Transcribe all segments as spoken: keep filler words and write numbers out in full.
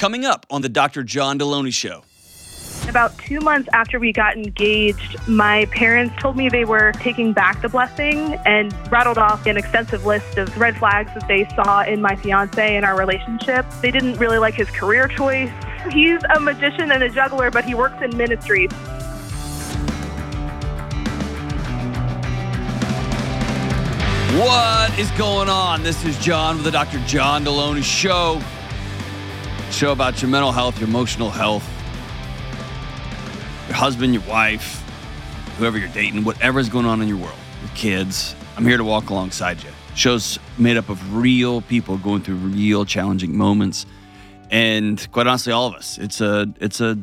coming up on the Doctor John Deloney Show. About two months after we got engaged, my parents told me they were taking back the blessing and rattled off an extensive list of red flags that they saw in my fiancé and our relationship. They didn't really like his career choice. He's a magician and a juggler, but he works in ministry. What is going on? This is John with the Doctor John Deloney Show. Show about your mental health, your emotional health, your husband, your wife, whoever you're dating, whatever's going on in your world, your kids. I'm here to walk alongside you. Show's made up of real people going through real challenging moments. And quite honestly, all of us. It's a, it's a,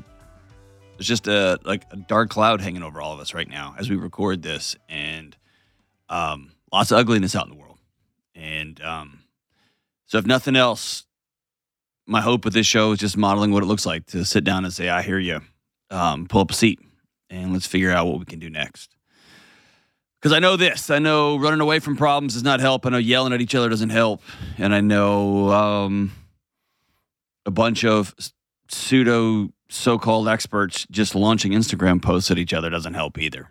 it's just a, like a dark cloud hanging over all of us right now as we record this. And um, lots of ugliness out in the world. And um, so if nothing else, my hope with this show is just modeling what it looks like to sit down and say, I hear you. Um, pull up a seat and let's figure out what we can do next. Because I know this. I know running away from problems does not help. I know yelling at each other doesn't help. And I know um, a bunch of pseudo so-called experts just launching Instagram posts at each other doesn't help either.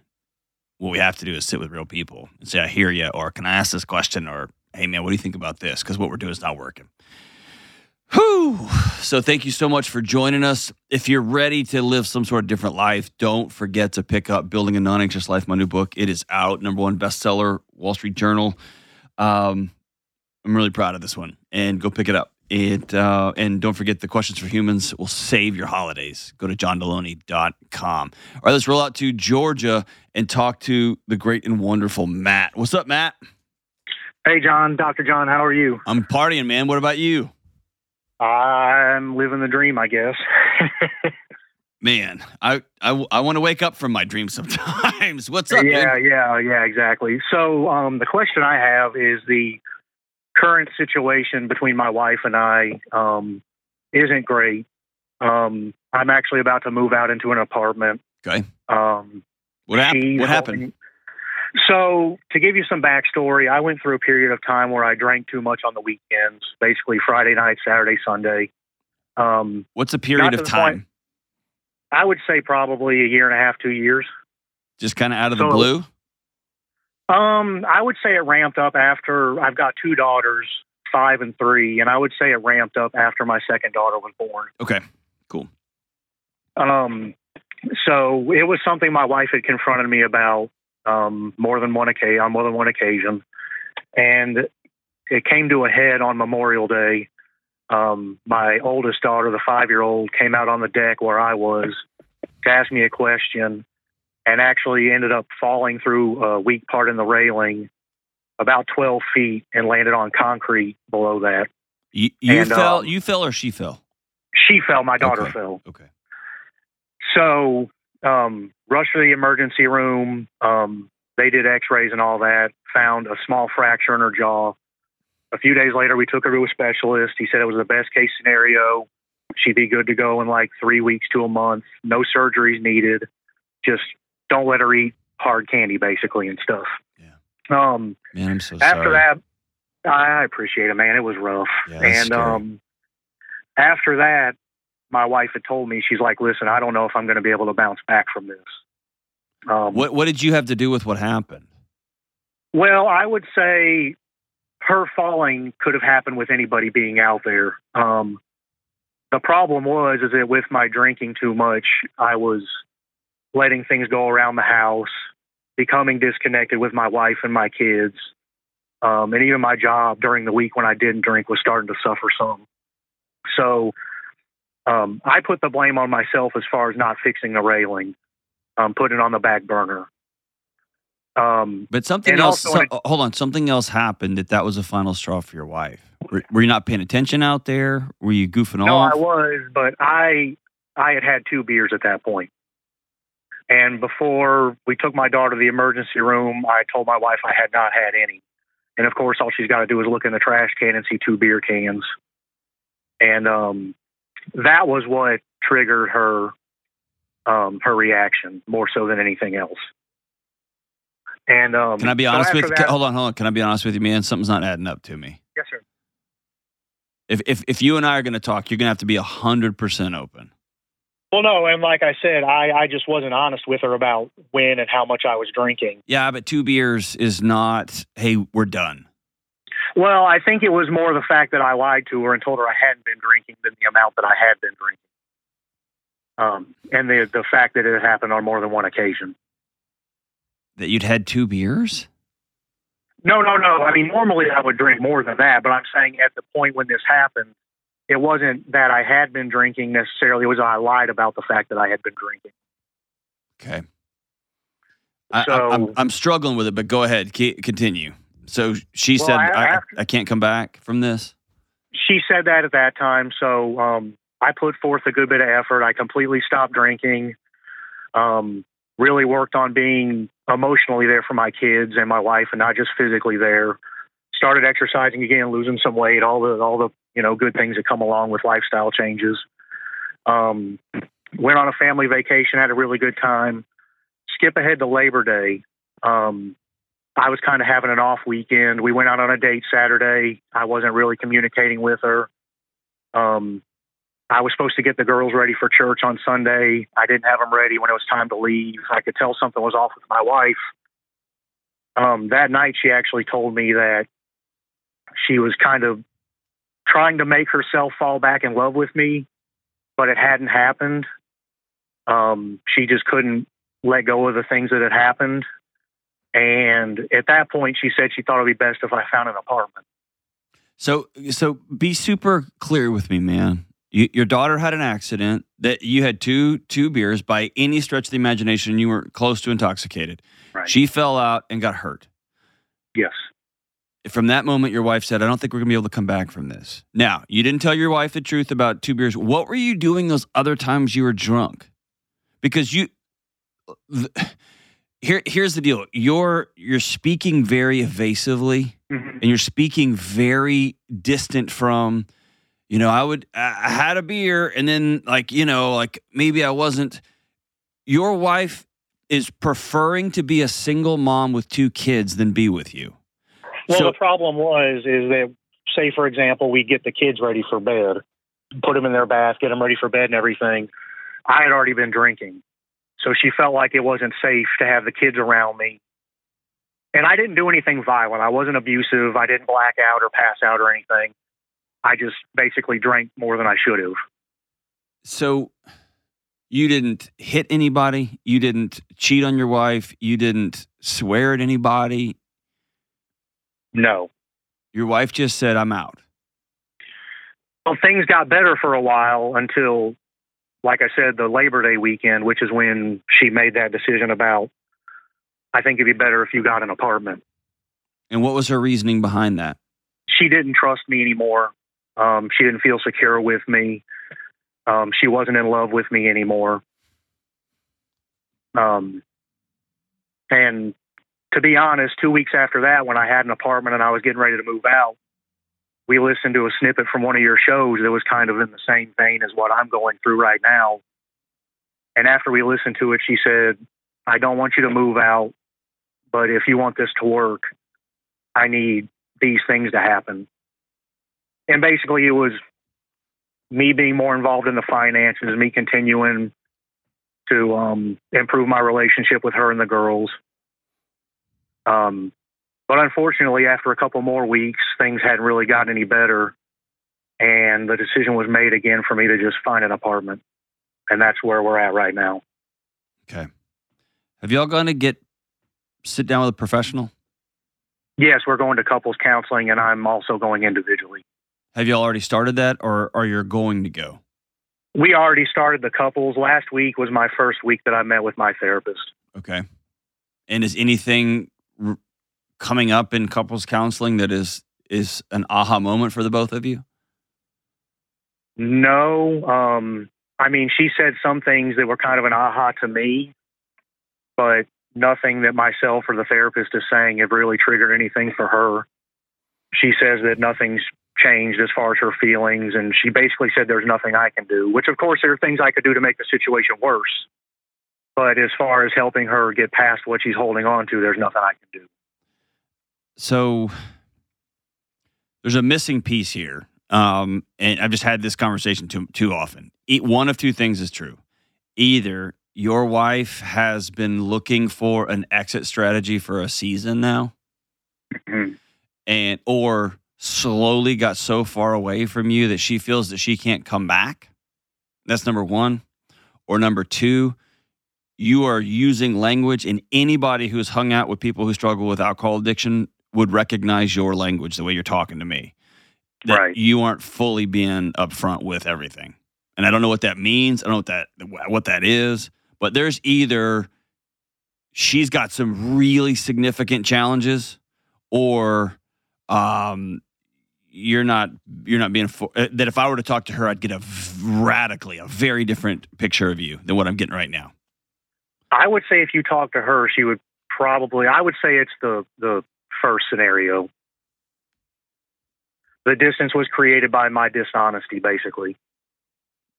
What we have to do is sit with real people and say, I hear you, or can I ask this question, or hey, man, what do you think about this? Because what we're doing is not working. Whew. So thank you so much for joining us. If you're ready to live some sort of different life, don't forget to pick up Building a Non-Anxious Life, my new book. It is out, number one bestseller, Wall Street Journal. Um, I'm really proud of this one. And go pick it up. It uh, and don't forget the Questions for Humans will save your holidays. Go to john deloney dot com. All right, let's roll out to Georgia and talk to the great and wonderful Matt. What's up, Matt? Hey, John. Doctor John, how are you? I'm partying, man. What about you? I'm living the dream, I guess. Man, I, I, I want to wake up from my dream sometimes. What's up, Yeah, man? yeah, yeah, exactly. So um, the question I have is the current situation between my wife and I um, isn't great. Um, I'm actually about to move out into an apartment. Okay. Um, what happened? What happened? So, to give you some backstory, I went through a period of time where I drank too much on the weekends, basically Friday night, Saturday, Sunday. Um, What's a period of time? Point, I would say probably a year and a half, two years. Just kind of out of so, the blue? Um, I would say it ramped up after I've got two daughters, five and three, and I would say it ramped up after my second daughter was born. Okay, cool. Um, so, it was something my wife had confronted me about. Um, more than one occasion, on more than one occasion, and it came to a head on Memorial Day. Um, my oldest daughter, the five-year-old, came out on the deck where I was to ask me a question, and actually ended up falling through a weak part in the railing, about twelve feet, and landed on concrete below that. You, you and, fell. Um, you fell, or she fell? She fell. My daughter okay. fell. Okay. So. Um, rushed to the emergency room. Um, they did x-rays and all that, found a small fracture in her jaw. A few days later, we took her to a specialist. He said it was the best case scenario. She'd be good to go in like three weeks to a month. No surgeries needed. Just don't let her eat hard candy, basically, and stuff. Yeah. Um, man, I'm so after sorry. After that, I appreciate it, man. It was rough. Yeah, and um, after that, my wife had told me, she's like, listen, I don't know if I'm going to be able to bounce back from this. Um, what What did you have to do with what happened? Well, I would say her falling could have happened with anybody being out there. Um, the problem was is that with my drinking too much, I was letting things go around the house, becoming disconnected with my wife and my kids. Um, and even my job during the week when I didn't drink was starting to suffer some. So... Um, I put the blame on myself as far as not fixing the railing, um, putting it on the back burner. Um, but something else, some, it, hold on, something else happened that that was a final straw for your wife. Were, were you not paying attention out there? Were you goofing no, off? No, I was, but I, I had had two beers at that point. And before we took my daughter to the emergency room, I told my wife I had not had any. And of course, all she's got to do is look in the trash can and see two beer cans. And, um, that was what triggered her um, her reaction more so than anything else. And um, can I be honest so with you? Hold on, hold on. Can I be honest with you, man? Something's not adding up to me. Yes, sir. If if if you and I are going to talk, you're going to have to be one hundred percent open. Well, no, and like I said, I, I just wasn't honest with her about when and how much I was drinking. Yeah, but two beers is not, hey, we're done. Well, I think it was more the fact that I lied to her and told her I hadn't been drinking than the amount that I had been drinking. Um, and the the fact that it happened on more than one occasion. That you'd had two beers? No, no, no. I mean, normally I would drink more than that, but I'm saying at the point when this happened, it wasn't that I had been drinking necessarily. It was I lied about the fact that I had been drinking. Okay. I, so, I, I'm, I'm struggling with it, but go ahead. Continue. So she well, said, I, I, I can't come back from this? She said that at that time, so um, I put forth a good bit of effort. I completely stopped drinking, um, really worked on being emotionally there for my kids and my wife and not just physically there. Started exercising again, losing some weight, all the all the you know good things that come along with lifestyle changes. Um, went on a family vacation, had a really good time. Skip ahead to Labor Day. Um, I was kind of having an off weekend. We went out on a date Saturday. I wasn't really communicating with her. Um, I was supposed to get the girls ready for church on Sunday. I didn't have them ready when it was time to leave. I could tell something was off with my wife. Um, that night, she actually told me that she was kind of trying to make herself fall back in love with me, but it hadn't happened. Um, she just couldn't let go of the things that had happened. And at that point, she said she thought it would be best if I found an apartment. So, so be super clear with me, man. You, your daughter had an accident, that you had two two beers. By any stretch of the imagination, you were close to intoxicated. Right. She fell out and got hurt. Yes. From that moment, your wife said, I don't think we're going to be able to come back from this. Now, you didn't tell your wife the truth about two beers. What were you doing those other times you were drunk? Because you... The, Here, here's the deal. You're you're speaking very evasively, mm-hmm. and you're speaking very distant from, you know, I would I had a beer, and then like you know, like maybe I wasn't. Your wife is preferring to be a single mom with two kids than be with you. Well, so, the problem was is that, say for example, we get the kids ready for bed, put them in their bath, get them ready for bed, and everything. I had already been drinking. So she felt like it wasn't safe to have the kids around me. And I didn't do anything violent. I wasn't abusive. I didn't black out or pass out or anything. I just basically drank more than I should have. So you didn't hit anybody? You didn't cheat on your wife? You didn't swear at anybody? No. Your wife just said, I'm out. Well, things got better for a while until... Like I said, the Labor Day weekend, which is when she made that decision about, I think it'd be better if you got an apartment. And what was her reasoning behind that? She didn't trust me anymore. Um, she didn't feel secure with me. Um, she wasn't in love with me anymore. Um, and to be honest, two weeks after that, when I had an apartment and I was getting ready to move out, we listened to a snippet from one of your shows that was kind of in the same vein as what I'm going through right now. And after we listened to it, she said, I don't want you to move out, but if you want this to work, I need these things to happen. And basically it was me being more involved in the finances, me continuing to um, improve my relationship with her and the girls. Um, But unfortunately, after a couple more weeks, things hadn't really gotten any better. And the decision was made again for me to just find an apartment. And that's where we're at right now. Okay. Have y'all gone to get, sit down with a professional? Yes, we're going to couples counseling, and I'm also going individually. Have y'all already started that, or are you going to go? We already started the couples. Last week was my first week that I met with my therapist. Okay. And is anything... Re- coming up in couples counseling that is is an aha moment for the both of you? No. Um, I mean, she said some things that were kind of an aha to me, but nothing that myself or the therapist is saying have really triggered anything for her. She says that nothing's changed as far as her feelings, and she basically said there's nothing I can do, which, of course, there are things I could do to make the situation worse. But as far as helping her get past what she's holding on to, there's nothing I can do. So there's a missing piece here. Um, and I've just had this conversation too too often. It, one of two things is true. Either your wife has been looking for an exit strategy for a season now, and or slowly got so far away from you that she feels that she can't come back. That's number one. Or number two, you are using language, and anybody who's hung out with people who struggle with alcohol addiction would recognize your language, the way you're talking to me. That right. You aren't fully being upfront with everything. And I don't know what that means. I don't know what that, what that is. But there's either she's got some really significant challenges, or um, you're not you're not being for, uh, that if I were to talk to her, I'd get a v- radically a very different picture of you than what I'm getting right now. I would say if you talk to her, she would probably. I would say it's the the first scenario. The distance was created by my dishonesty, basically.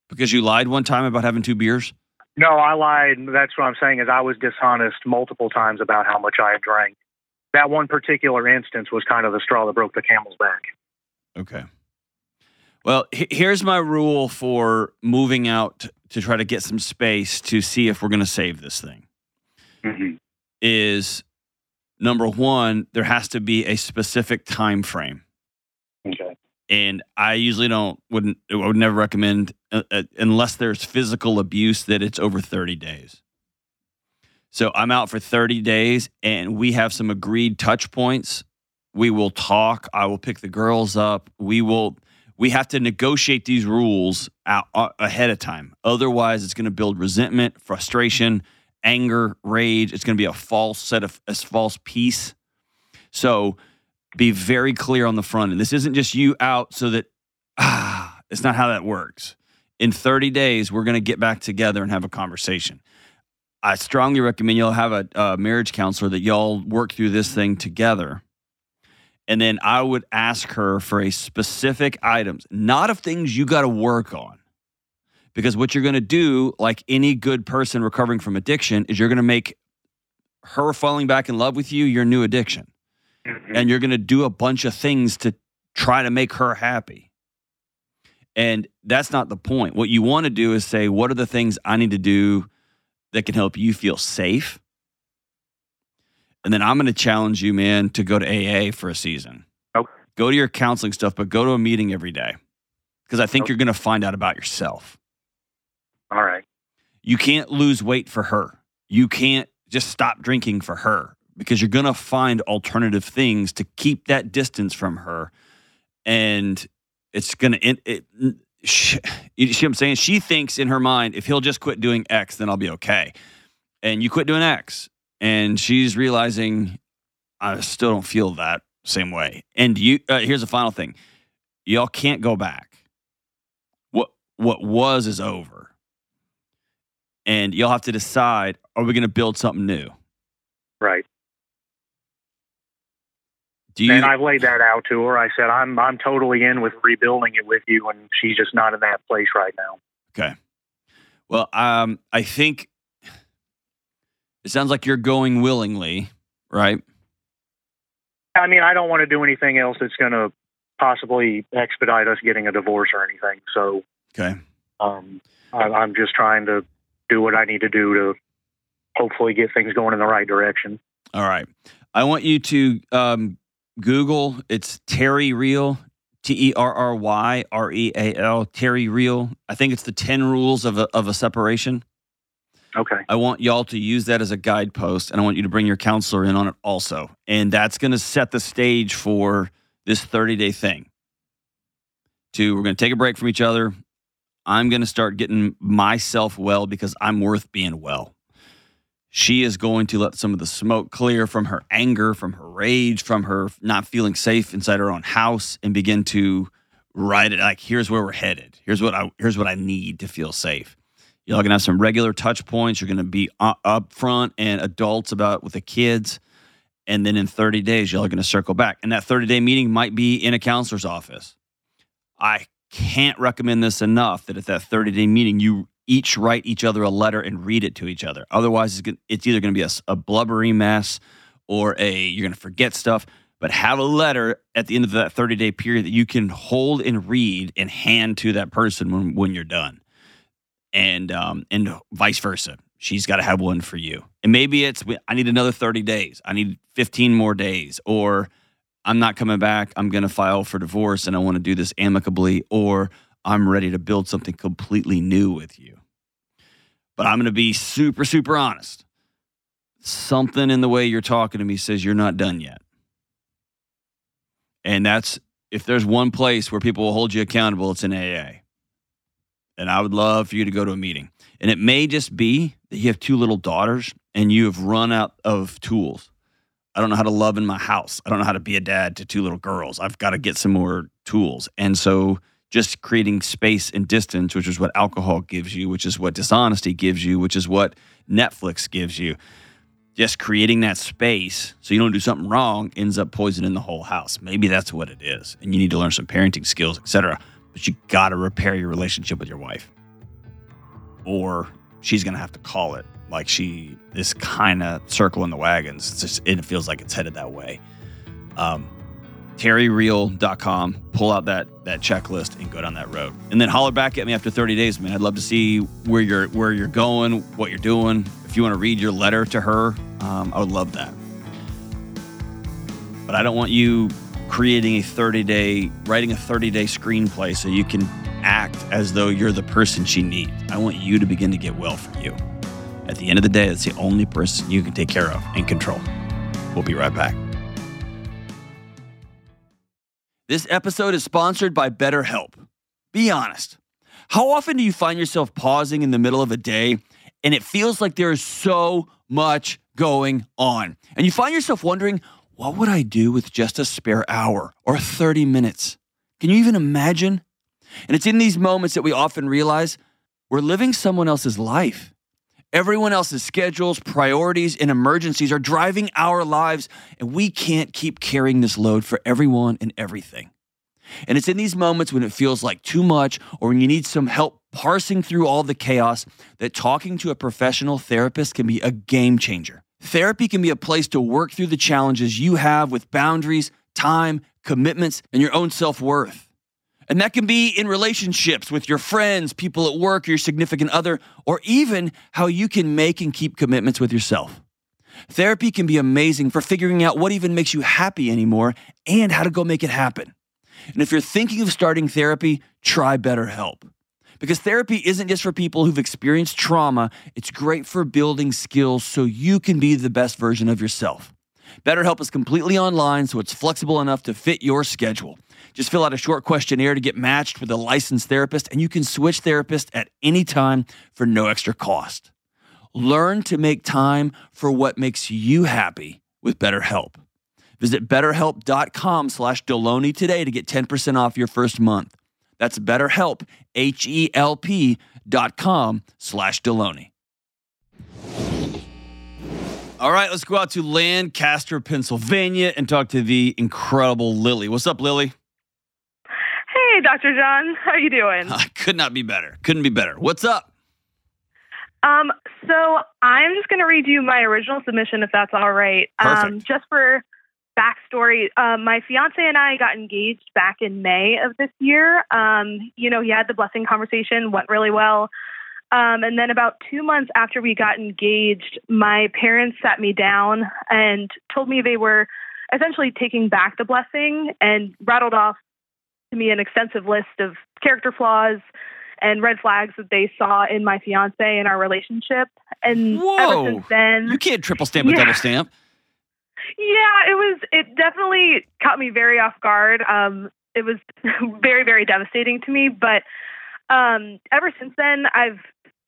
Because you lied one time about having two beers? No, I lied. That's what I'm saying is I was dishonest multiple times about how much I had drank. That one particular instance was kind of the straw that broke the camel's back. Okay. Well, h- here's my rule for moving out to try to get some space to see if we're going to save this thing. Mm-hmm. Is number one, there has to be a specific time frame. Okay. And I usually don't wouldn't I would never recommend uh, uh, unless there's physical abuse that it's over thirty days. So I'm out for thirty days, and we have some agreed touch points. We will talk. I will pick the girls up. We will. We have to negotiate these rules out uh, ahead of time. Otherwise, it's going to build resentment, frustration, anger, rage. It's going to be a false set of a false peace. So. Be very clear on the front end. This isn't just you out so that, ah, it's not how that works. In thirty days, we're going to get back together and have a conversation. I strongly recommend y'all have a, a marriage counselor that y'all work through this thing together. And then I would ask her for a specific items, not of things you got to work on. Because what you're going to do, like any good person recovering from addiction, is you're going to make her falling back in love with you your new addiction. And you're going to do a bunch of things to try to make her happy. And that's not the point. What you want to do is say, what are the things I need to do that can help you feel safe? And then I'm going to challenge you, man, to go to A A for a season. Okay. Go to your counseling stuff, but go to a meeting every day. Because I think okay. You're going to find out about yourself. All right. You can't lose weight for her. You can't just stop drinking for her. Because you're going to find alternative things to keep that distance from her. And it's going to, it, it, she, you see what I'm saying? She thinks in her mind, if he'll just quit doing X, then I'll be okay. And you quit doing X. And she's realizing, I still don't feel that same way. And you, uh, here's the final thing. Y'all can't go back. What, what was is over. And you'll have to decide, are we going to build something new? Right. You, and I've laid that out to her. I said, I'm I'm totally in with rebuilding it with you, and she's just not in that place right now. Okay. Well, um, I think it sounds like you're going willingly, right? I mean, I don't want to do anything else that's going to possibly expedite us getting a divorce or anything. So okay. Um, I, I'm just trying to do what I need to do to hopefully get things going in the right direction. All right. I want you to... Um, Google, it's Terry Real, T E R R Y R E A L, Terry Real. I think it's the ten rules of a, of a separation. Okay. I want y'all to use that as a guidepost, and I want you to bring your counselor in on it also. And that's going to set the stage for this thirty-day thing. Two, we're going to take a break from each other. I'm going to start getting myself well because I'm worth being well. She is going to let some of the smoke clear from her anger, from her rage, from her not feeling safe inside her own house, and begin to write it like, here's where we're headed. Here's what I here's what I need to feel safe. Y'all gonna have some regular touch points. You're gonna be upfront and adults about with the kids, and then in thirty days, y'all are gonna circle back. And that thirty-day meeting might be in a counselor's office. I can't recommend this enough. That at that thirty-day meeting, you each write each other a letter and read it to each other. Otherwise, it's, gonna, it's either going to be a, a blubbery mess or a you're going to forget stuff. but have a letter at the end of that thirty-day period that you can hold and read and hand to that person when, when you're done. And um, and vice versa. She's got to have one for you. And maybe it's, I need another thirty days. I need fifteen more days. Or I'm not coming back. I'm going to file for divorce and I want to do this amicably. Or I'm ready to build something completely new with you. But I'm going to be super, super honest. Something in the way you're talking to me says you're not done yet. And that's, if there's one place where people will hold you accountable, it's in A A. And I would love for you to go to a meeting. And it may just be that you have two little daughters and you have run out of tools. I don't know how to love in my house. I don't know how to be a dad to two little girls. I've got to get some more tools. And so just creating space and distance, which is what alcohol gives you, which is what dishonesty gives you, which is what Netflix gives you. Just creating that space so you don't do something wrong ends up poisoning the whole house. Maybe that's what it is. And you need to learn some parenting skills, et cetera. But you got to repair your relationship with your wife. Or she's going to have to call it. Like, she is kind of circling the wagons. It's just, it feels like it's headed that way. Um, Terry Real dot com. Pull out that that checklist and go down that road. And then holler back at me after thirty days, man. I'd love to see where you're where you're going, what you're doing. If you want to read your letter to her, um, I would love that. But I don't want you creating a thirty-day, writing a thirty-day screenplay so you can act as though you're the person she needs. I want you to begin to get well for you. At the end of the day, that's the only person you can take care of and control. We'll be right back. This episode is sponsored by BetterHelp. Be honest. How often do you find yourself pausing in the middle of a day and it feels like there is so much going on? And you find yourself wondering, what would I do with just a spare hour or thirty minutes? Can you even imagine? And it's in these moments that we often realize we're living someone else's life. Everyone else's schedules, priorities, and emergencies are driving our lives, and we can't keep carrying this load for everyone and everything. And it's in these moments when it feels like too much or when you need some help parsing through all the chaos that talking to a professional therapist can be a game changer. Therapy can be a place to work through the challenges you have with boundaries, time, commitments, and your own self-worth. And that can be in relationships with your friends, people at work, your significant other, or even how you can make and keep commitments with yourself. Therapy can be amazing for figuring out what even makes you happy anymore and how to go make it happen. And if you're thinking of starting therapy, try BetterHelp. Because therapy isn't just for people who've experienced trauma, it's great for building skills so you can be the best version of yourself. BetterHelp is completely online, so it's flexible enough to fit your schedule. Just fill out a short questionnaire to get matched with a licensed therapist, and you can switch therapists at any time for no extra cost. Learn to make time for what makes you happy with BetterHelp. Visit BetterHelp.com slash Deloney today to get ten percent off your first month. That's BetterHelp, H E L P dot com slash Deloney. All right, let's go out to Lancaster, Pennsylvania, and talk to the incredible Lily. What's up, Lily? Hey, Doctor John. How are you doing? I could not be better. Couldn't be better. What's up? Um, so I'm just going to read you my original submission, if that's all right. Perfect. Um, just for backstory, uh, my fiance and I got engaged back in May of this year. Um, you know, he had the blessing conversation, went really well. Um, and then about two months after we got engaged, my parents sat me down and told me they were essentially taking back the blessing and rattled off to me an extensive list of character flaws and red flags that they saw in my fiance and our relationship. And Whoa. ever since then... You can't triple stamp yeah. a double stamp. Yeah, it was. It definitely caught me very off guard. Um, it was very, very devastating to me. But um, ever since then, I've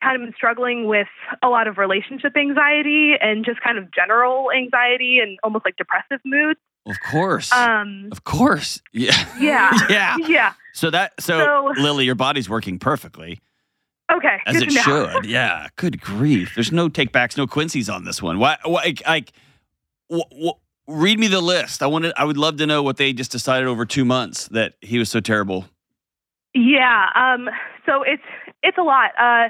kind of been struggling with a lot of relationship anxiety and just kind of general anxiety and almost like depressive moods. Of course. Um, of course. Yeah. Yeah. yeah. Yeah. So that. So, so Lily, your body's working perfectly. Okay. As it should. Yeah. Good grief. There's no takebacks, no Quincy's on this one. Why? Why? Like. W- w- read me the list. I wanted. I would love to know what they just decided over two months that he was so terrible. Yeah. Um. So it's it's a lot. Uh,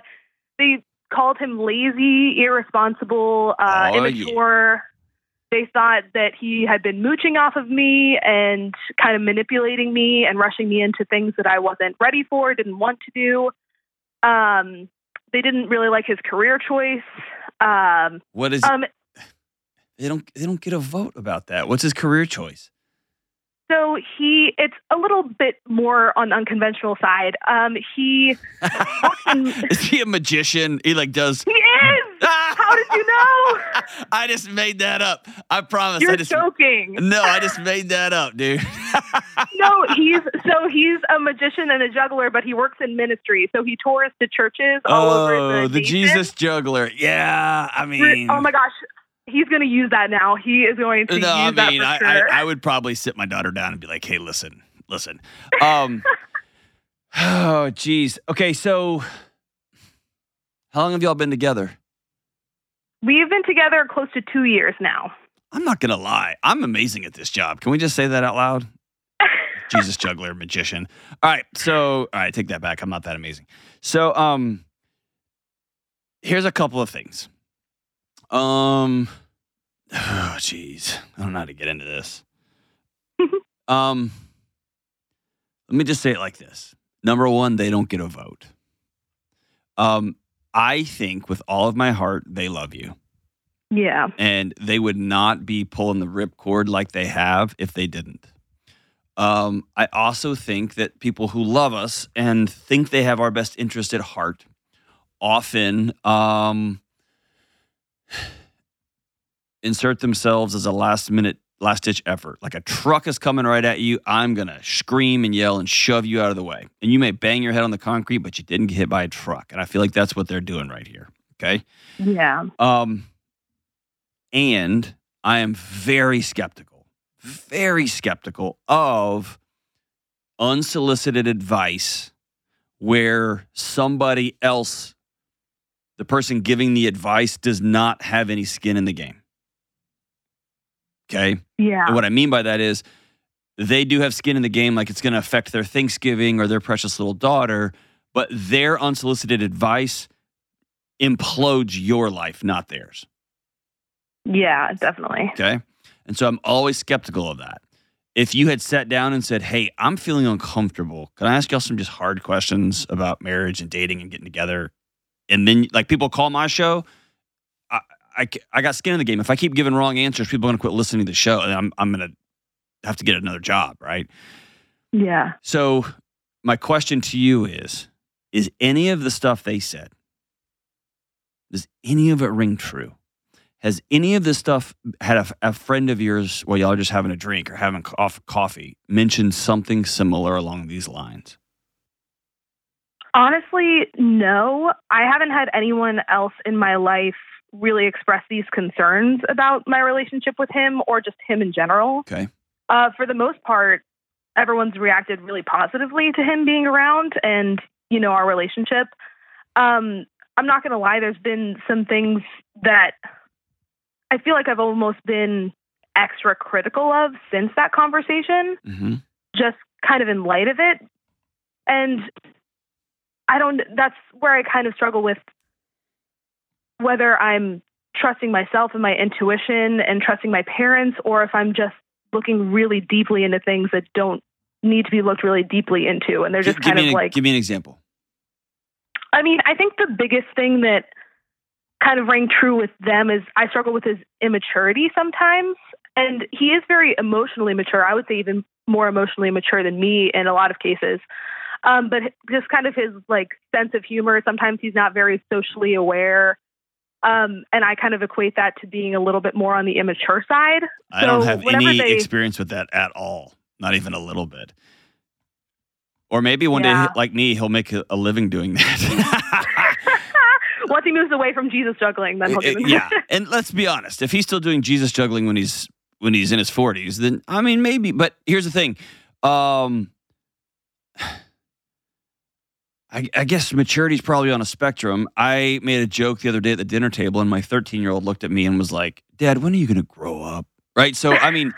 they called him lazy, irresponsible, uh, oh, immature, They thought that he had been mooching off of me and kind of manipulating me and rushing me into things that I wasn't ready for, didn't want to do. Um, they didn't really like his career choice. Um, what is? Um, they don't. They don't get a vote about that. What's his career choice? So he, it's a little bit more on the unconventional side. Um, he is he a magician? He like does. He is. How did you know? I just made that up. I promise. You're I just, joking. No, I just made that up, dude. No, he's so he's a magician and a juggler, but he works in ministry. So he tours to churches all oh, over the Oh, the nation. Jesus juggler. Yeah, I mean. Oh my gosh. He's going to use that now. He is going to no, use I mean, that for I, sure. I, I would probably sit my daughter down and be like, hey, listen, listen. Um, oh, geez. Okay, so how long have y'all been together? We've been together close to two years now. I'm not going to lie. I'm amazing at this job. Can we just say that out loud? Jesus juggler, magician. All right, so, all right, take that back. I'm not that amazing. So um, here's a couple of things. Um, oh, geez. I don't know how to get into this. um, let me just say it like this. Number one, they don't get a vote. Um, I think with all of my heart, they love you. Yeah. And they would not be pulling the ripcord like they have if they didn't. Um, I also think that people who love us and think they have our best interest at heart often, um... insert themselves as a last minute, last ditch effort. Like a truck is coming right at you. I'm going to scream and yell and shove you out of the way. And you may bang your head on the concrete, but you didn't get hit by a truck. And I feel like that's what they're doing right here. Okay. Yeah. Um, and I am very skeptical, very skeptical of unsolicited advice where somebody else, the person giving the advice, does not have any skin in the game. Okay? Yeah. And what I mean by that is they do have skin in the game, like it's going to affect their Thanksgiving or their precious little daughter, but their unsolicited advice implodes your life, not theirs. Yeah, definitely. Okay? And so I'm always skeptical of that. If you had sat down and said, hey, I'm feeling uncomfortable, can I ask y'all some just hard questions about marriage and dating and getting together? And then, like, people call my show, I, I, I got skin in the game. If I keep giving wrong answers, people are going to quit listening to the show, and I'm I'm going to have to get another job, right? Yeah. So my question to you is, is any of the stuff they said, does any of it ring true? Has any of this stuff had a, a friend of yours, while y'all are just having a drink or having cof- coffee, mentioned something similar along these lines? Honestly, no. I haven't had anyone else in my life really express these concerns about my relationship with him or just him in general. Okay. Uh, for the most part, everyone's reacted really positively to him being around and, you know, our relationship. Um, I'm not going to lie. There's been some things that I feel like I've almost been extra critical of since that conversation, mm-hmm. just kind of in light of it. And I don't, that's where I kind of struggle with whether I'm trusting myself and my intuition and trusting my parents, or if I'm just looking really deeply into things that don't need to be looked really deeply into. And they're just give, kind give of an, like, give me an example. I mean, I think the biggest thing that kind of rang true with them is I struggle with his immaturity sometimes. And he is very emotionally mature. I would say even more emotionally mature than me in a lot of cases. Um, but just kind of his like sense of humor. Sometimes he's not very socially aware. Um, and I kind of equate that to being a little bit more on the immature side. I so don't have any they, experience with that at all. Not even a little bit. Or maybe one yeah. day, like me, he'll make a living doing that. Once he moves away from Jesus juggling, then he'll do it. Yeah. And let's be honest. If he's still doing Jesus juggling when he's, when he's in his forties, then I mean, maybe, but here's the thing. Um, I, I guess maturity is probably on a spectrum. I made a joke the other day at the dinner table, and my thirteen-year-old looked at me and was like, Dad, when are you going to grow up? Right? So, I mean,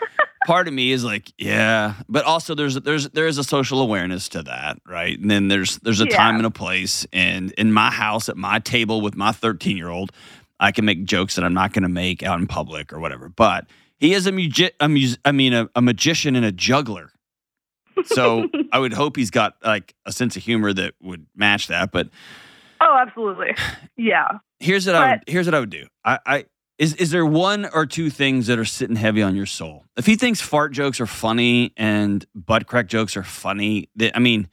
part of me is like, yeah. But also there's there's there is a social awareness to that, right? And then there's there's a yeah. time and a place. And in my house, at my table with my thirteen-year-old, I can make jokes that I'm not going to make out in public or whatever. But He is a, mugi- a mu- I mean, a, a magician and a juggler. So I would hope he's got like a sense of humor that would match that. But oh, absolutely, yeah. Here's what but, I would, here's what I would do. I, I is is there one or two things that are sitting heavy on your soul? If he thinks fart jokes are funny and butt crack jokes are funny, that I mean,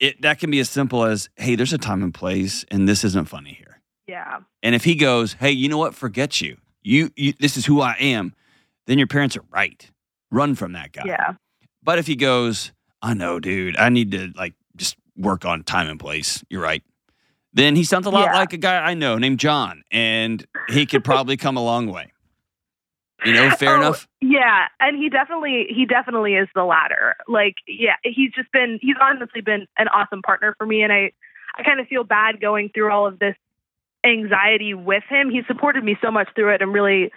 it that can be as simple as, hey, there's a time and place, and this isn't funny here. Yeah. And if he goes, hey, you know what? Forget you. You, you this is who I am. Then your parents are right. Run from that guy. Yeah. But if he goes, I know, dude, I need to like just work on time and place. You're right. Then he sounds a lot yeah. like a guy I know named John, and he could probably come a long way. You know, fair oh, enough. Yeah, and he definitely he definitely is the latter. Like, yeah, he's just been he's honestly been an awesome partner for me, and I I kind of feel bad going through all of this anxiety with him. He supported me so much through it and really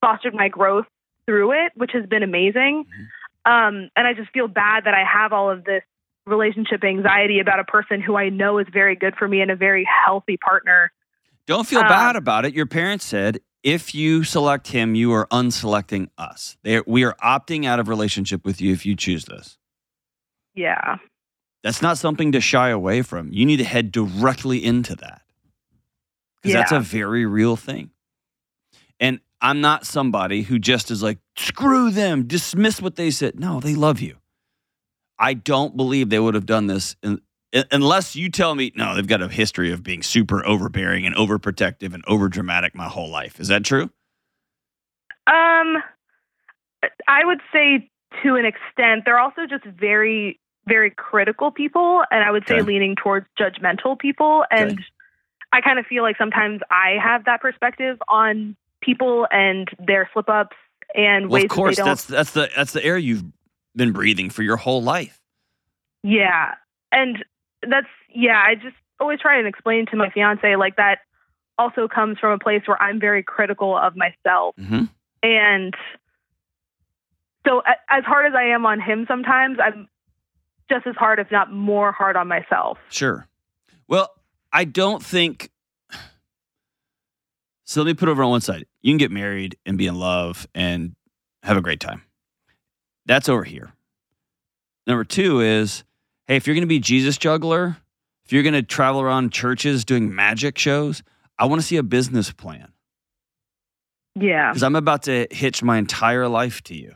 fostered my growth through it, which has been amazing. Mm-hmm. Um, and I just feel bad that I have all of this relationship anxiety about a person who I know is very good for me and a very healthy partner. Don't feel um, bad about it. Your parents said, if you select him, you are unselecting us. They are, we are opting out of relationship with you if you choose this. Yeah. That's not something to shy away from. You need to head directly into that. Because yeah. that's a very real thing. And I'm not somebody who just is like, screw them, dismiss what they said. No, they love you. I don't believe they would have done this in, unless you tell me, no, they've got a history of being super overbearing and overprotective and overdramatic my whole life. Is that true? Um, I would say to an extent. They're also just very, very critical people, and I would say okay. leaning towards judgmental people. And okay. I kind of feel like sometimes I have that perspective on people and their slip-ups and well, ways of course, that they don't. That's, that's the that's the air you've been breathing for your whole life. Yeah. And that's, yeah, I just always try and explain to my fiance, like, that also comes from a place where I'm very critical of myself. Mm-hmm. And so as hard as I am on him sometimes, I'm just as hard, if not more hard on myself. Sure. Well, I don't think... So let me put over on one side. You can get married and be in love and have a great time. That's over here. Number two is, hey, if you're going to be Jesus juggler, if you're going to travel around churches doing magic shows, I want to see a business plan. Yeah. Because I'm about to hitch my entire life to you.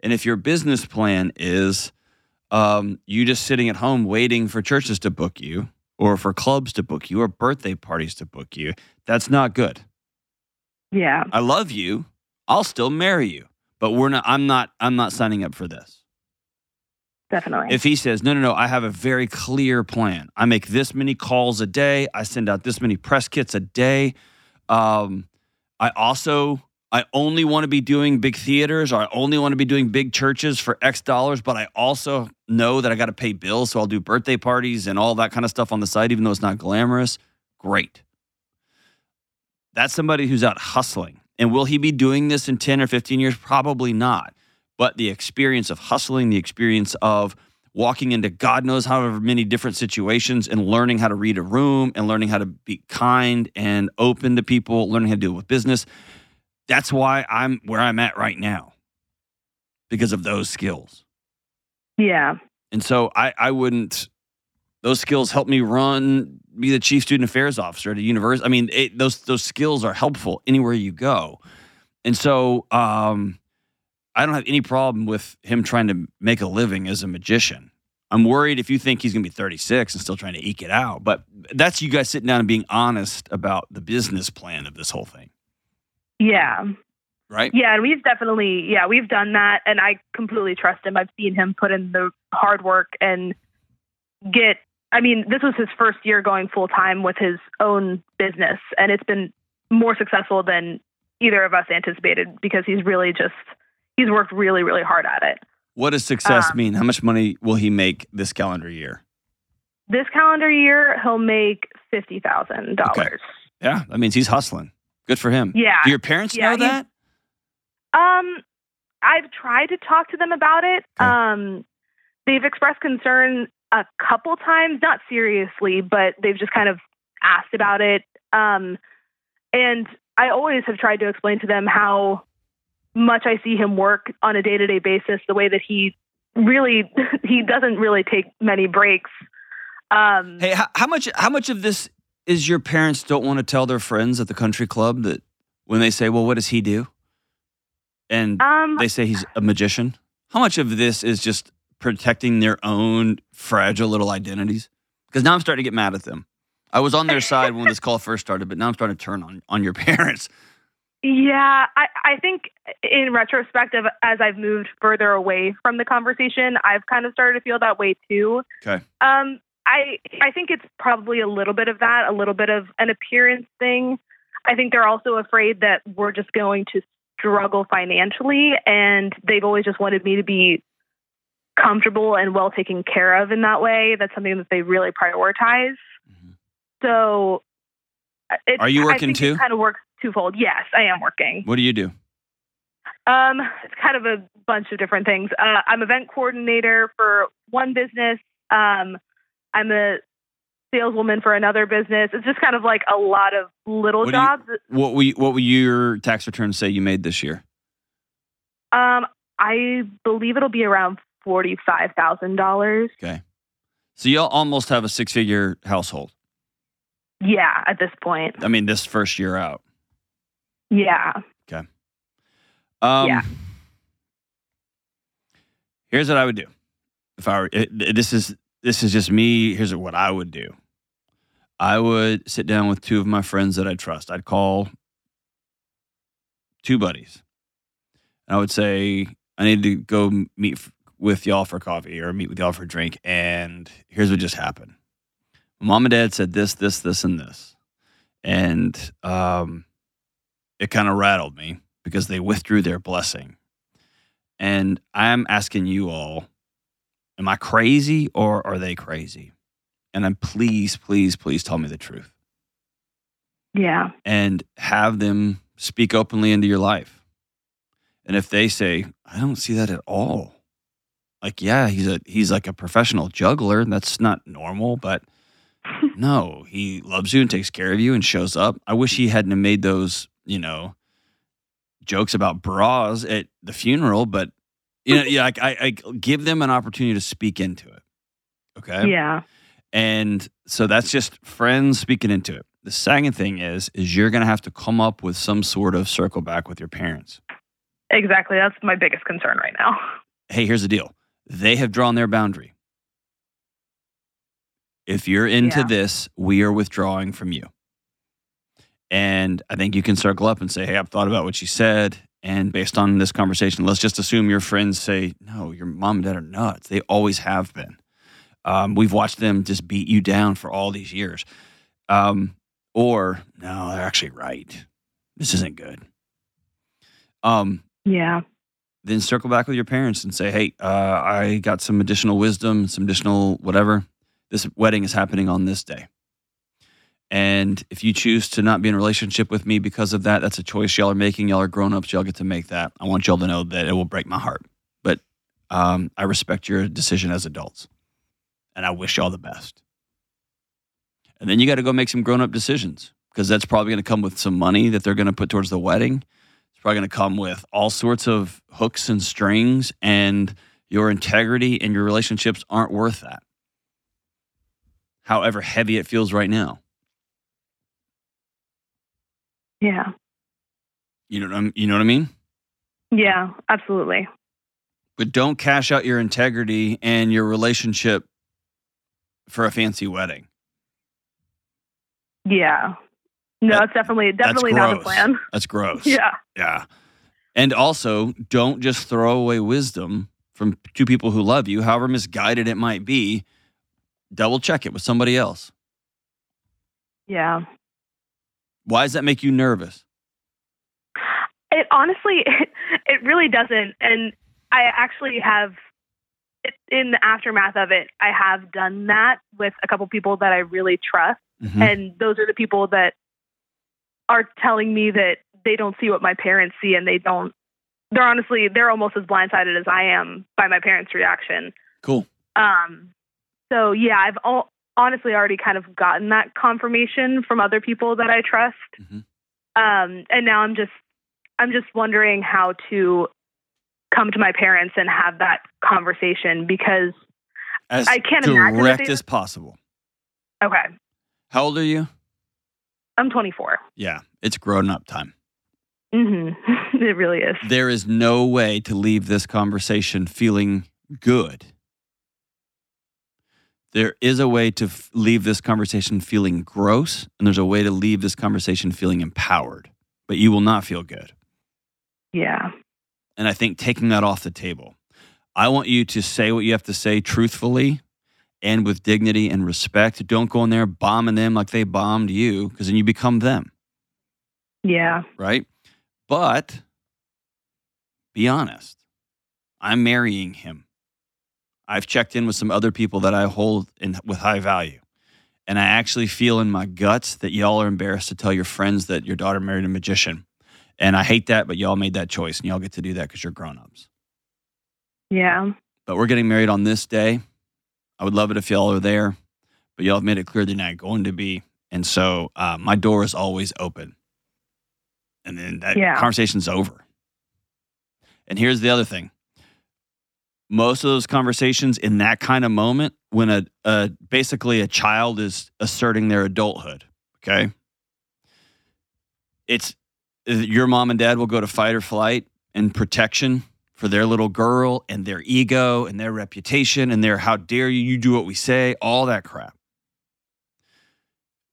And if your business plan is um, you just sitting at home waiting for churches to book you, or for clubs to book you, or birthday parties to book you, that's not good. Yeah. I love you. I'll still marry you. But we're not I'm not I'm not signing up for this. Definitely. If he says, no, no, no, I have a very clear plan. I make this many calls a day. I send out this many press kits a day. Um, I also I only want to be doing big theaters, or I only want to be doing big churches for X dollars, but I also know that I got to pay bills, so I'll do birthday parties and all that kind of stuff on the side, even though it's not glamorous. Great. That's somebody who's out hustling. And will he be doing this in ten or fifteen years? Probably not. But the experience of hustling, the experience of walking into God knows however many different situations and learning how to read a room and learning how to be kind and open to people, learning how to deal with business – that's why I'm where I'm at right now, because of those skills. Yeah. And so I, I wouldn't, those skills help me run, be the chief student affairs officer at a university. I mean, it, those those skills are helpful anywhere you go. And so um, I don't have any problem with him trying to make a living as a magician. I'm worried if you think he's going to be thirty-six and still trying to eke it out. But that's you guys sitting down and being honest about the business plan of this whole thing. Yeah. Right? Yeah, and we've definitely, yeah, we've done that, and I completely trust him. I've seen him put in the hard work and get, I mean, this was his first year going full-time with his own business, and it's been more successful than either of us anticipated because he's really just, he's worked really, really hard at it. What does success um, mean? How much money will he make this calendar year? This calendar year, he'll make fifty thousand dollars. Okay. Yeah, that means he's hustling. Good for him. Yeah. Do your parents yeah, know that? Um, I've tried to talk to them about it. Okay. Um, they've expressed concern a couple times, not seriously, but they've just kind of asked about it. Um, and I always have tried to explain to them how much I see him work on a day-to-day basis, the way that he really, he doesn't really take many breaks. Um, hey, how, how much how much of this is your parents don't want to tell their friends at the country club that when they say, well, what does he do? And um, they say he's a magician. How much of this is just protecting their own fragile little identities? Because now I'm starting to get mad at them. I was on their side when this call first started, but now I'm starting to turn on, on your parents. Yeah, I, I think in retrospective, as I've moved further away from the conversation, I've kind of started to feel that way too. Okay. Um, I I think it's probably a little bit of that, a little bit of an appearance thing. I think they're also afraid that we're just going to struggle financially, and they've always just wanted me to be comfortable and well taken care of in that way. That's something that they really prioritize. Mm-hmm. So, it's, are you working I think too? It kind of works twofold. Yes, I am working. What do you do? Um, it's kind of a bunch of different things. Uh, I'm event coordinator for one business. Um, I'm a saleswoman for another business. It's just kind of like a lot of little what jobs. You, what we what will your tax return say you made this year? Um, I believe it'll be around forty-five thousand dollars. Okay, so you'll almost have a six-figure household. Yeah, at this point. I mean, this first year out. Yeah. Okay. Um, yeah. Here's what I would do if I were. It, it, this is. This is just me. Here's what I would do. I would sit down with two of my friends that I trust. I'd call two buddies. And I would say, I need to go meet with y'all for coffee or meet with y'all for a drink. And here's what just happened. My mom and dad said this, this, this, and this. And um, it kind of rattled me because they withdrew their blessing. And I'm asking you all, am I crazy or are they crazy? And I'm please, please, please tell me the truth. Yeah. And have them speak openly into your life. And if they say, I don't see that at all. Like, yeah, he's a he's like a professional juggler. And that's not normal, but no, he loves you and takes care of you and shows up. I wish he hadn't made those, you know, jokes about bras at the funeral, but you know, yeah, I, I give them an opportunity to speak into it. Okay. Yeah. And so that's just friends speaking into it. The second thing is, is you're going to have to come up with some sort of circle back with your parents. Exactly. That's my biggest concern right now. Hey, here's the deal. They have drawn their boundary. If you're into yeah. this, we are withdrawing from you. And I think you can circle up and say, hey, I've thought about what you said. And based on this conversation, let's just assume your friends say, no, your mom and dad are nuts. They always have been. Um, we've watched them just beat you down for all these years. Um, or, no, they're actually right. This isn't good. Um, yeah. Then circle back with your parents and say, hey, uh, I got some additional wisdom, some additional whatever. This wedding is happening on this day. And if you choose to not be in a relationship with me because of that, that's a choice y'all are making. Y'all are grown-ups. Y'all get to make that. I want y'all to know that it will break my heart. But um, I respect your decision as adults. And I wish y'all the best. And then you got to go make some grown-up decisions because that's probably going to come with some money that they're going to put towards the wedding. It's probably going to come with all sorts of hooks and strings, and your integrity and your relationships aren't worth that. However heavy it feels right now. Yeah. You know what I'm, you know what I mean? Yeah, absolutely. But don't cash out your integrity and your relationship for a fancy wedding. Yeah. No, that, it's definitely definitely not the plan. That's gross. Yeah. Yeah. And also, don't just throw away wisdom from two people who love you, however misguided it might be. Double check it with somebody else. Yeah. Why does that make you nervous? It honestly, it, it really doesn't. And I actually have, in the aftermath of it, I have done that with a couple people that I really trust. Mm-hmm. And those are the people that are telling me that they don't see what my parents see, and they don't, they're honestly, they're almost as blindsided as I am by my parents' reaction. Cool. Um. So yeah, I've all, honestly already kind of gotten that confirmation from other people that I trust. Mm-hmm. Um, and now I'm just I'm just wondering how to come to my parents and have that conversation, because as I can't imagine. As direct as possible. Okay. How old are you? I'm twenty-four. Yeah, it's grown-up time. Mm-hmm. It really is. There is no way to leave this conversation feeling good. There is a way to f- leave this conversation feeling gross, and there's a way to leave this conversation feeling empowered, but you will not feel good. Yeah. And I think taking that off the table. I want you to say what you have to say truthfully and with dignity and respect. Don't go in there bombing them like they bombed you, because then you become them. Yeah. Right? But be honest. I'm marrying him. I've checked in with some other people that I hold in with high value. And I actually feel in my guts that y'all are embarrassed to tell your friends that your daughter married a magician. And I hate that, but y'all made that choice, and y'all get to do that because you're grown-ups. Yeah. But we're getting married on this day. I would love it if y'all are there, but y'all have made it clear they're not going to be. And so uh, my door is always open. And then that yeah. conversation's over. And here's the other thing. Most of those conversations in that kind of moment, when a, a basically a child is asserting their adulthood, okay? It's your mom and dad will go to fight or flight and protection for their little girl and their ego and their reputation and their how dare you, you do what we say, all that crap.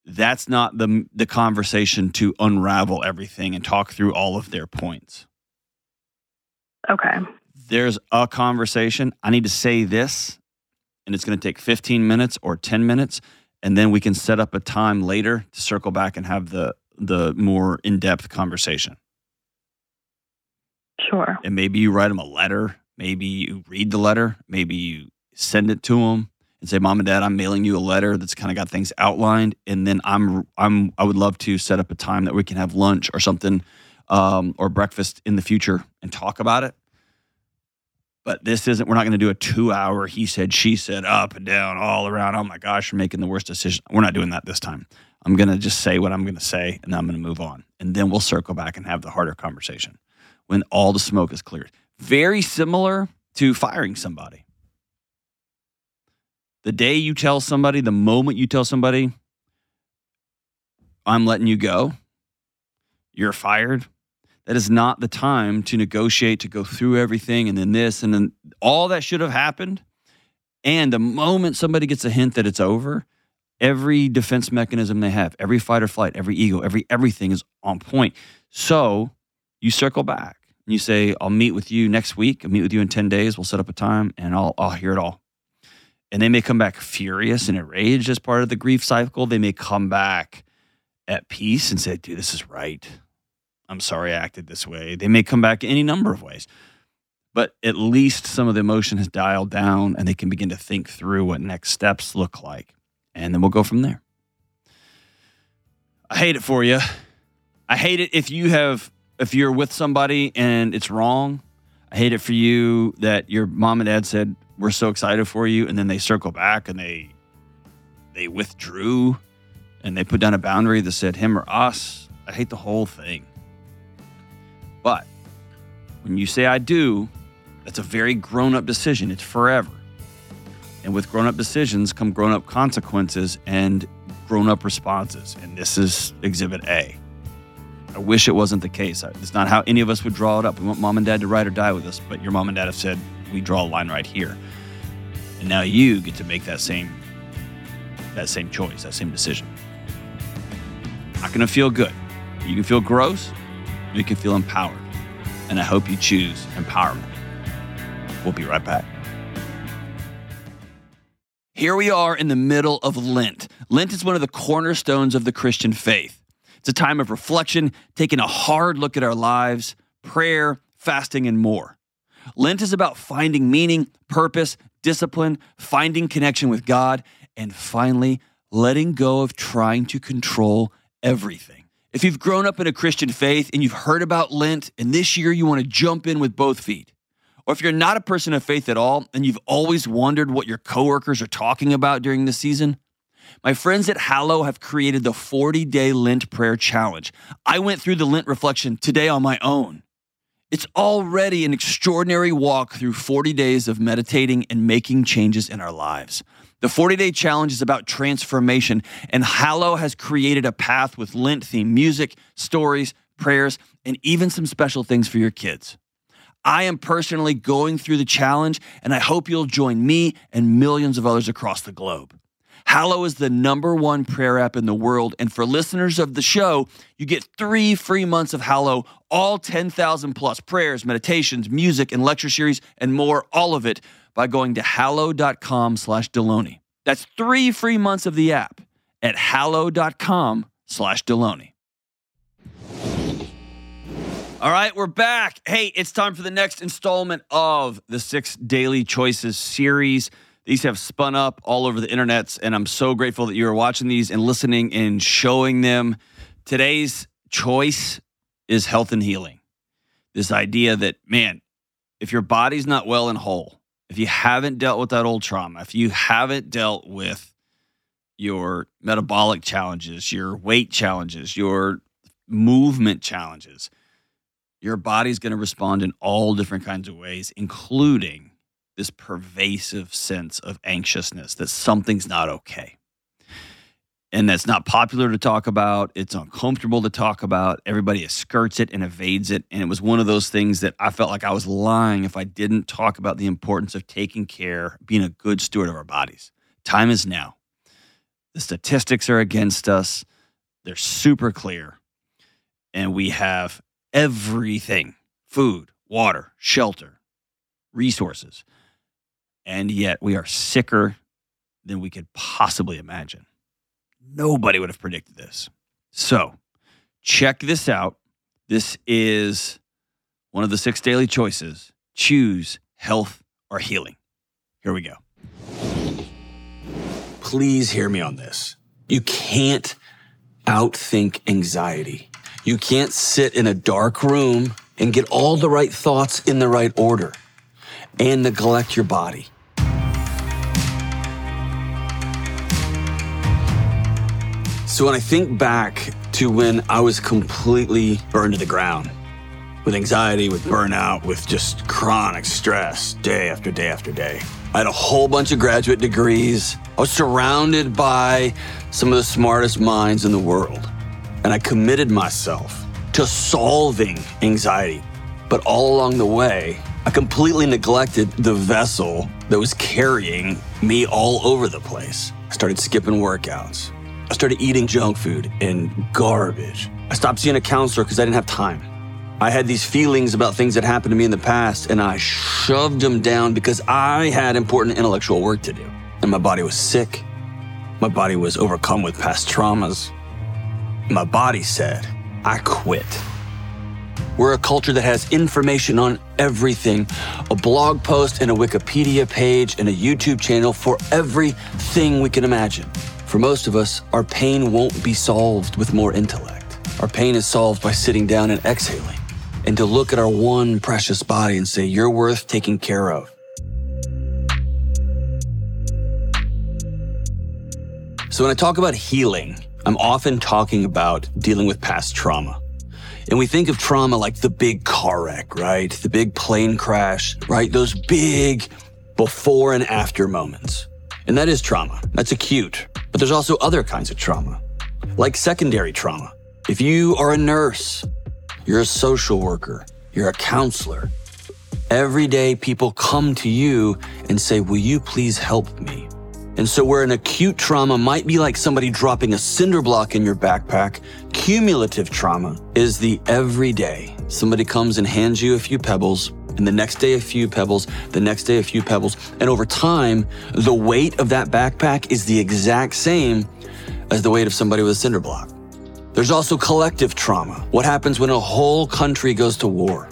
That's not the the conversation to unravel everything and talk through all of their points. Okay. There's a conversation. I need to say this, and it's going to take fifteen minutes or ten minutes, and then we can set up a time later to circle back and have the the more in-depth conversation. Sure. And maybe you write them a letter. Maybe you read the letter. Maybe you send it to them and say, Mom and Dad, I'm mailing you a letter that's kind of got things outlined, and then I'm I'm I would love to set up a time that we can have lunch or something um, or breakfast in the future and talk about it. But this isn't, we're not going to do a two-hour he said, she said, up and down, all around. Oh, my gosh, you're making the worst decision. We're not doing that this time. I'm going to just say what I'm going to say, and then I'm going to move on. And then we'll circle back and have the harder conversation when all the smoke is cleared. Very similar to firing somebody. The day you tell somebody, the moment you tell somebody, I'm letting you go, you're fired. That is not the time to negotiate, to go through everything, and then this, and then all that should have happened. And the moment somebody gets a hint that it's over, every defense mechanism they have, every fight or flight, every ego, every everything is on point. So you circle back and you say, I'll meet with you next week. I'll meet with you in ten days. We'll set up a time, and I'll, I'll hear it all. And they may come back furious and enraged as part of the grief cycle. They may come back at peace and say, dude, this is right. I'm sorry I acted this way. They may come back any number of ways, but at least some of the emotion has dialed down and they can begin to think through what next steps look like. And then we'll go from there. I hate it for you. I hate it if you have, if you're with somebody and it's wrong. I hate it for you that your mom and dad said, we're so excited for you. And then they circle back and they, they withdrew and they put down a boundary that said him or us. I hate the whole thing. But when you say I do, that's a very grown-up decision. It's forever. And with grown-up decisions come grown-up consequences and grown-up responses. And this is Exhibit A. I wish it wasn't the case. It's not how any of us would draw it up. We want mom and dad to ride or die with us, but your mom and dad have said, we draw a line right here. And now you get to make that same, that same choice, that same decision. Not going to feel good. You can feel gross. You can feel empowered. And I hope you choose empowerment. We'll be right back. Here we are in the middle of Lent. Lent is one of the cornerstones of the Christian faith. It's a time of reflection, taking a hard look at our lives, prayer, fasting, and more. Lent is about finding meaning, purpose, discipline, finding connection with God, and finally, letting go of trying to control everything. If you've grown up in a Christian faith and you've heard about Lent and this year you want to jump in with both feet, or if you're not a person of faith at all and you've always wondered what your coworkers are talking about during this season, My friends at Hallow have created the forty-day Lent Prayer Challenge. I went through the Lent reflection today on my own. It's already an extraordinary walk through forty days of meditating and making changes in our lives. The forty-day challenge is about transformation, and Hallow has created a path with Lent-themed music, stories, prayers, and even some special things for your kids. I am personally going through the challenge, and I hope you'll join me and millions of others across the globe. Hallow is the number one prayer app in the world, and for listeners of the show, you get three free months of Hallow, all ten thousand plus prayers, meditations, music, and lecture series, and more, all of it, by going to hallow.com slash Deloney. That's three free months of the app at hallow.com slash Deloney. All right, we're back. Hey, it's time for the next installment of the Six Daily Choices series. These have spun up all over the internets, and I'm so grateful that you are watching these and listening and showing them. Today's choice is health and healing. This idea that, man, if your body's not well and whole, if you haven't dealt with that old trauma, if you haven't dealt with your metabolic challenges, your weight challenges, your movement challenges, your body's going to respond in all different kinds of ways, including this pervasive sense of anxiousness that something's not okay. And that's not popular to talk about. It's uncomfortable to talk about. Everybody skirts it and evades it. And it was one of those things that I felt like I was lying if I didn't talk about the importance of taking care, being a good steward of our bodies. Time is now. The statistics are against us. They're super clear. And we have everything: food, water, shelter, resources. And yet we are sicker than we could possibly imagine. Nobody would have predicted this. So check this out. This is one of the six daily choices. Choose health or healing. Here we go. Please hear me on this. You can't outthink anxiety. You can't sit in a dark room and get all the right thoughts in the right order and neglect your body. So when I think back to when I was completely burned to the ground with anxiety, with burnout, with just chronic stress day after day after day, I had a whole bunch of graduate degrees. I was surrounded by some of the smartest minds in the world. And I committed myself to solving anxiety. But all along the way, I completely neglected the vessel that was carrying me all over the place. I started skipping workouts. I started eating junk food and garbage. I stopped seeing a counselor because I didn't have time. I had these feelings about things that happened to me in the past, and I shoved them down because I had important intellectual work to do. And my body was sick. My body was overcome with past traumas. My body said, I quit. We're a culture that has information on everything, a blog post and a Wikipedia page and a YouTube channel for everything we can imagine. For most of us, our pain won't be solved with more intellect. Our pain is solved by sitting down and exhaling, and to look at our one precious body and say, you're worth taking care of. So when I talk about healing, I'm often talking about dealing with past trauma. And we think of trauma like the big car wreck, right? The big plane crash, right? Those big before and after moments. And that is trauma. That's acute. But there's also other kinds of trauma, like secondary trauma. If you are a nurse, you're a social worker, you're a counselor, every day people come to you and say, will you please help me? And so where an acute trauma might be like somebody dropping a cinder block in your backpack, cumulative trauma is the everyday. Somebody comes and hands you a few pebbles, and the next day a few pebbles, the next day a few pebbles. And over time, the weight of that backpack is the exact same as the weight of somebody with a cinder block. There's also collective trauma. What happens when a whole country goes to war?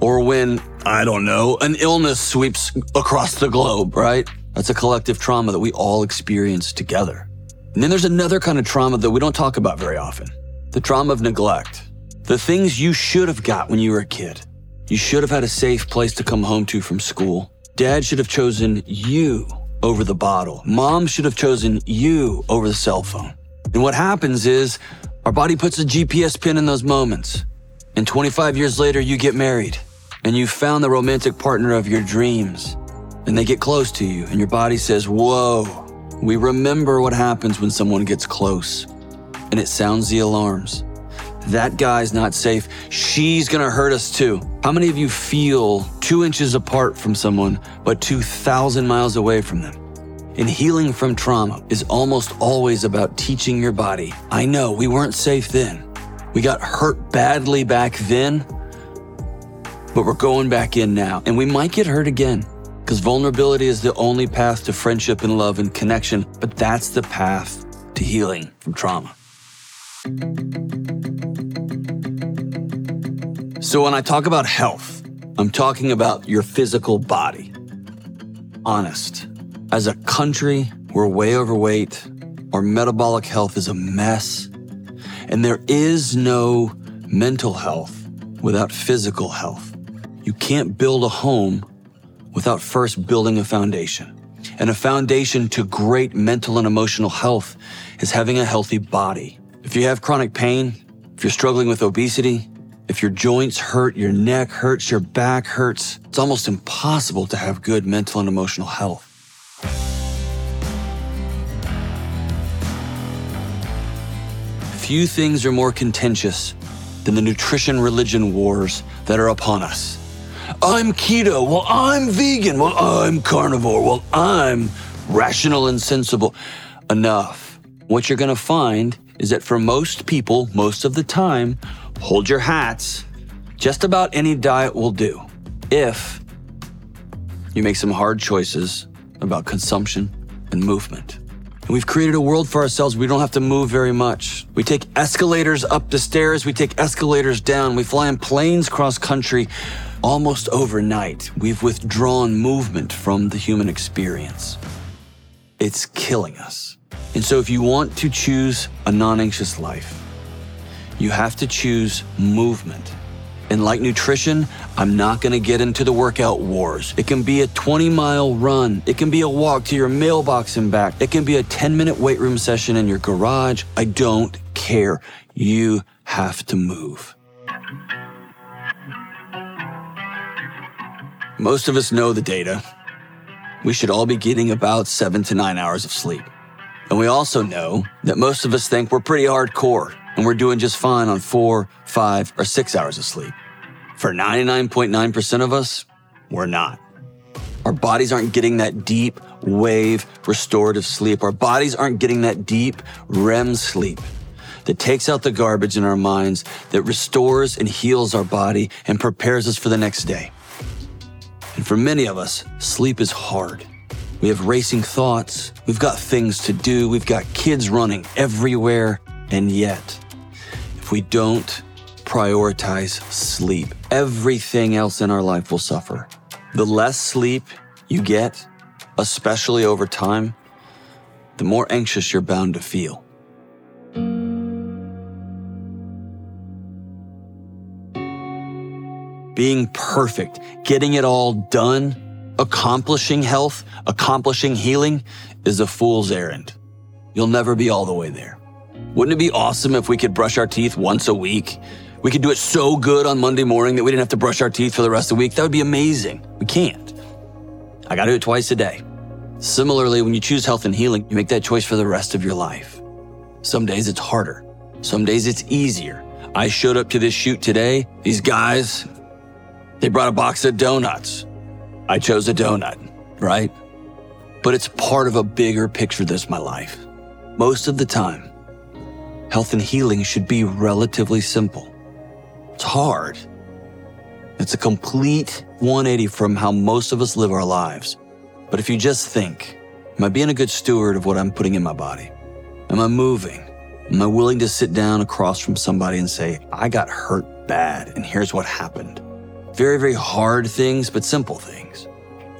Or when, I don't know, an illness sweeps across the globe, right? That's a collective trauma that we all experience together. And then there's another kind of trauma that we don't talk about very often. The trauma of neglect. The things you should have got when you were a kid. You should have had a safe place to come home to from school. Dad should have chosen you over the bottle. Mom should have chosen you over the cell phone. And what happens is our body puts a G P S pin in those moments. And twenty-five years later, you get married and you found the romantic partner of your dreams, and they get close to you and your body says, whoa, we remember what happens when someone gets close, and it sounds the alarms. That guy's not safe. She's gonna hurt us too. How many of you feel two inches apart from someone, but two thousand miles away from them? And healing from trauma is almost always about teaching your body, I know we weren't safe then. We got hurt badly back then, but we're going back in now. And we might get hurt again, because vulnerability is the only path to friendship and love and connection, but that's the path to healing from trauma. So when I talk about health, I'm talking about your physical body. Honest. As a country, we're way overweight. Our metabolic health is a mess. And there is no mental health without physical health. You can't build a home without first building a foundation. And a foundation to great mental and emotional health is having a healthy body. If you have chronic pain, if you're struggling with obesity, if your joints hurt, your neck hurts, your back hurts, it's almost impossible to have good mental and emotional health. Few things are more contentious than the nutrition religion wars that are upon us. I'm keto, well, I'm vegan, well, I'm carnivore, well, I'm rational and sensible. Enough. What you're gonna find is that for most people, most of the time, hold your hats, just about any diet will do if you make some hard choices about consumption and movement. And we've created a world for ourselves. We don't have to move very much. We take escalators up the stairs. We take escalators down. We fly in planes cross country. Almost overnight, we've withdrawn movement from the human experience. It's killing us. And so if you want to choose a non-anxious life, you have to choose movement. And like nutrition, I'm not gonna get into the workout wars. It can be a twenty mile run. It can be a walk to your mailbox and back. It can be a ten minute weight room session in your garage. I don't care. You have to move. Most of us know the data. We should all be getting about seven to nine hours of sleep. And we also know that most of us think we're pretty hardcore and we're doing just fine on four, five, or six hours of sleep. For ninety-nine point nine percent of us, we're not. Our bodies aren't getting that deep wave restorative sleep. Our bodies aren't getting that deep R E M sleep that takes out the garbage in our minds, that restores and heals our body and prepares us for the next day. And for many of us, sleep is hard. We have racing thoughts, we've got things to do, we've got kids running everywhere, and yet, if we don't prioritize sleep, everything else in our life will suffer. The less sleep you get, especially over time, the more anxious you're bound to feel. Being perfect, getting it all done, accomplishing health, accomplishing healing is a fool's errand. You'll never be all the way there. Wouldn't it be awesome if we could brush our teeth once a week? We could do it so good on Monday morning that we didn't have to brush our teeth for the rest of the week. That would be amazing. We can't. I gotta do it twice a day. Similarly, when you choose health and healing, you make that choice for the rest of your life. Some days it's harder. Some days it's easier. I showed up to this shoot today. These guys, they brought a box of donuts. I chose a donut, right? But it's part of a bigger picture that's my life. Most of the time, health and healing should be relatively simple. It's hard. It's a complete one eighty from how most of us live our lives. But if you just think, am I being a good steward of what I'm putting in my body? Am I moving? Am I willing to sit down across from somebody and say, I got hurt bad and here's what happened? Very, very hard things, but simple things.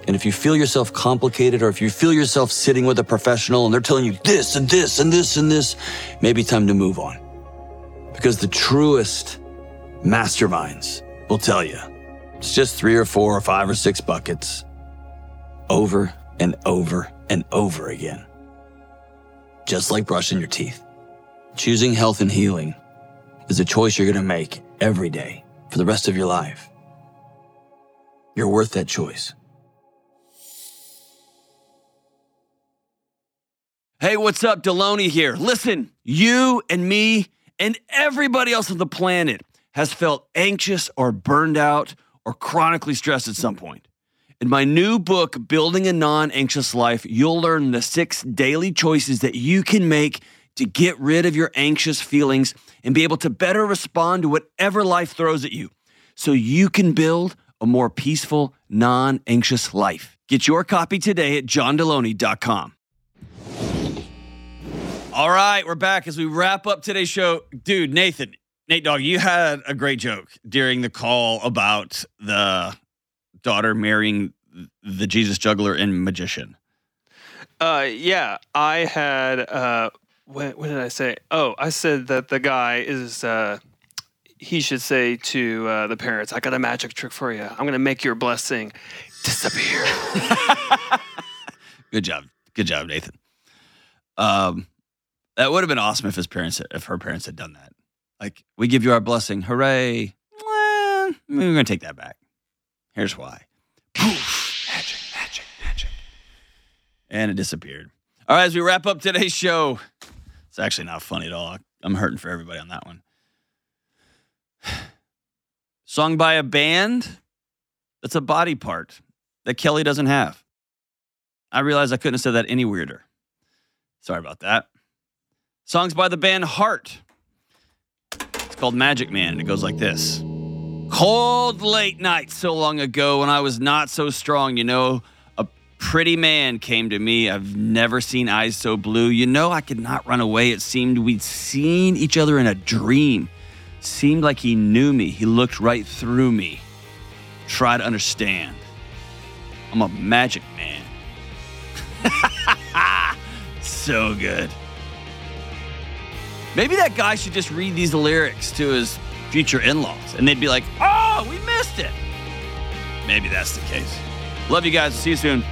And if you feel yourself complicated, or if you feel yourself sitting with a professional and they're telling you this and this and this and this, maybe time to move on. Because the truest masterminds will tell you, it's just three or four or five or six buckets over and over and over again. Just like brushing your teeth. Choosing health and healing is a choice you're going to make every day for the rest of your life. You're worth that choice. Hey, what's up? Deloney here. Listen, you and me and everybody else on the planet has felt anxious or burned out or chronically stressed at some point. In my new book, Building a Non-Anxious Life, you'll learn the six daily choices that you can make to get rid of your anxious feelings and be able to better respond to whatever life throws at you so you can build a more peaceful, non-anxious life. Get your copy today at john deloney dot com. All right, we're back as we wrap up today's show. Dude, Nathan, Nate Dogg, you had a great joke during the call about the daughter marrying the Jesus juggler and magician. Uh, yeah, I had... Uh What, what did I say? Oh, I said that the guy is, uh, he should say to uh, the parents, I got a magic trick for you. I'm going to make your blessing disappear. Good job. Good job, Nathan. Um, that would have been awesome if his parents, if her parents had done that. Like, we give you our blessing. Hooray. Well, we're going to take that back. Here's why. Poof. Magic, magic, magic. And it disappeared. All right, as we wrap up today's show, it's actually not funny at all. I'm hurting for everybody on that one. Song by a band that's a body part that Kelly doesn't have. I realized I couldn't have said that any weirder. Sorry about that. Songs by the band Heart. It's called Magic Man, and it goes like this. Cold late night so long ago when I was not so strong, you know. Pretty man came to me. I've never seen eyes so blue. You know, I could not run away. It seemed we'd seen each other in a dream. Seemed like he knew me. He looked right through me. Try to understand. I'm a magic man. So good. Maybe that guy should just read these lyrics to his future in-laws, and they'd be like, oh, we missed it. Maybe that's the case. Love you guys. See you soon.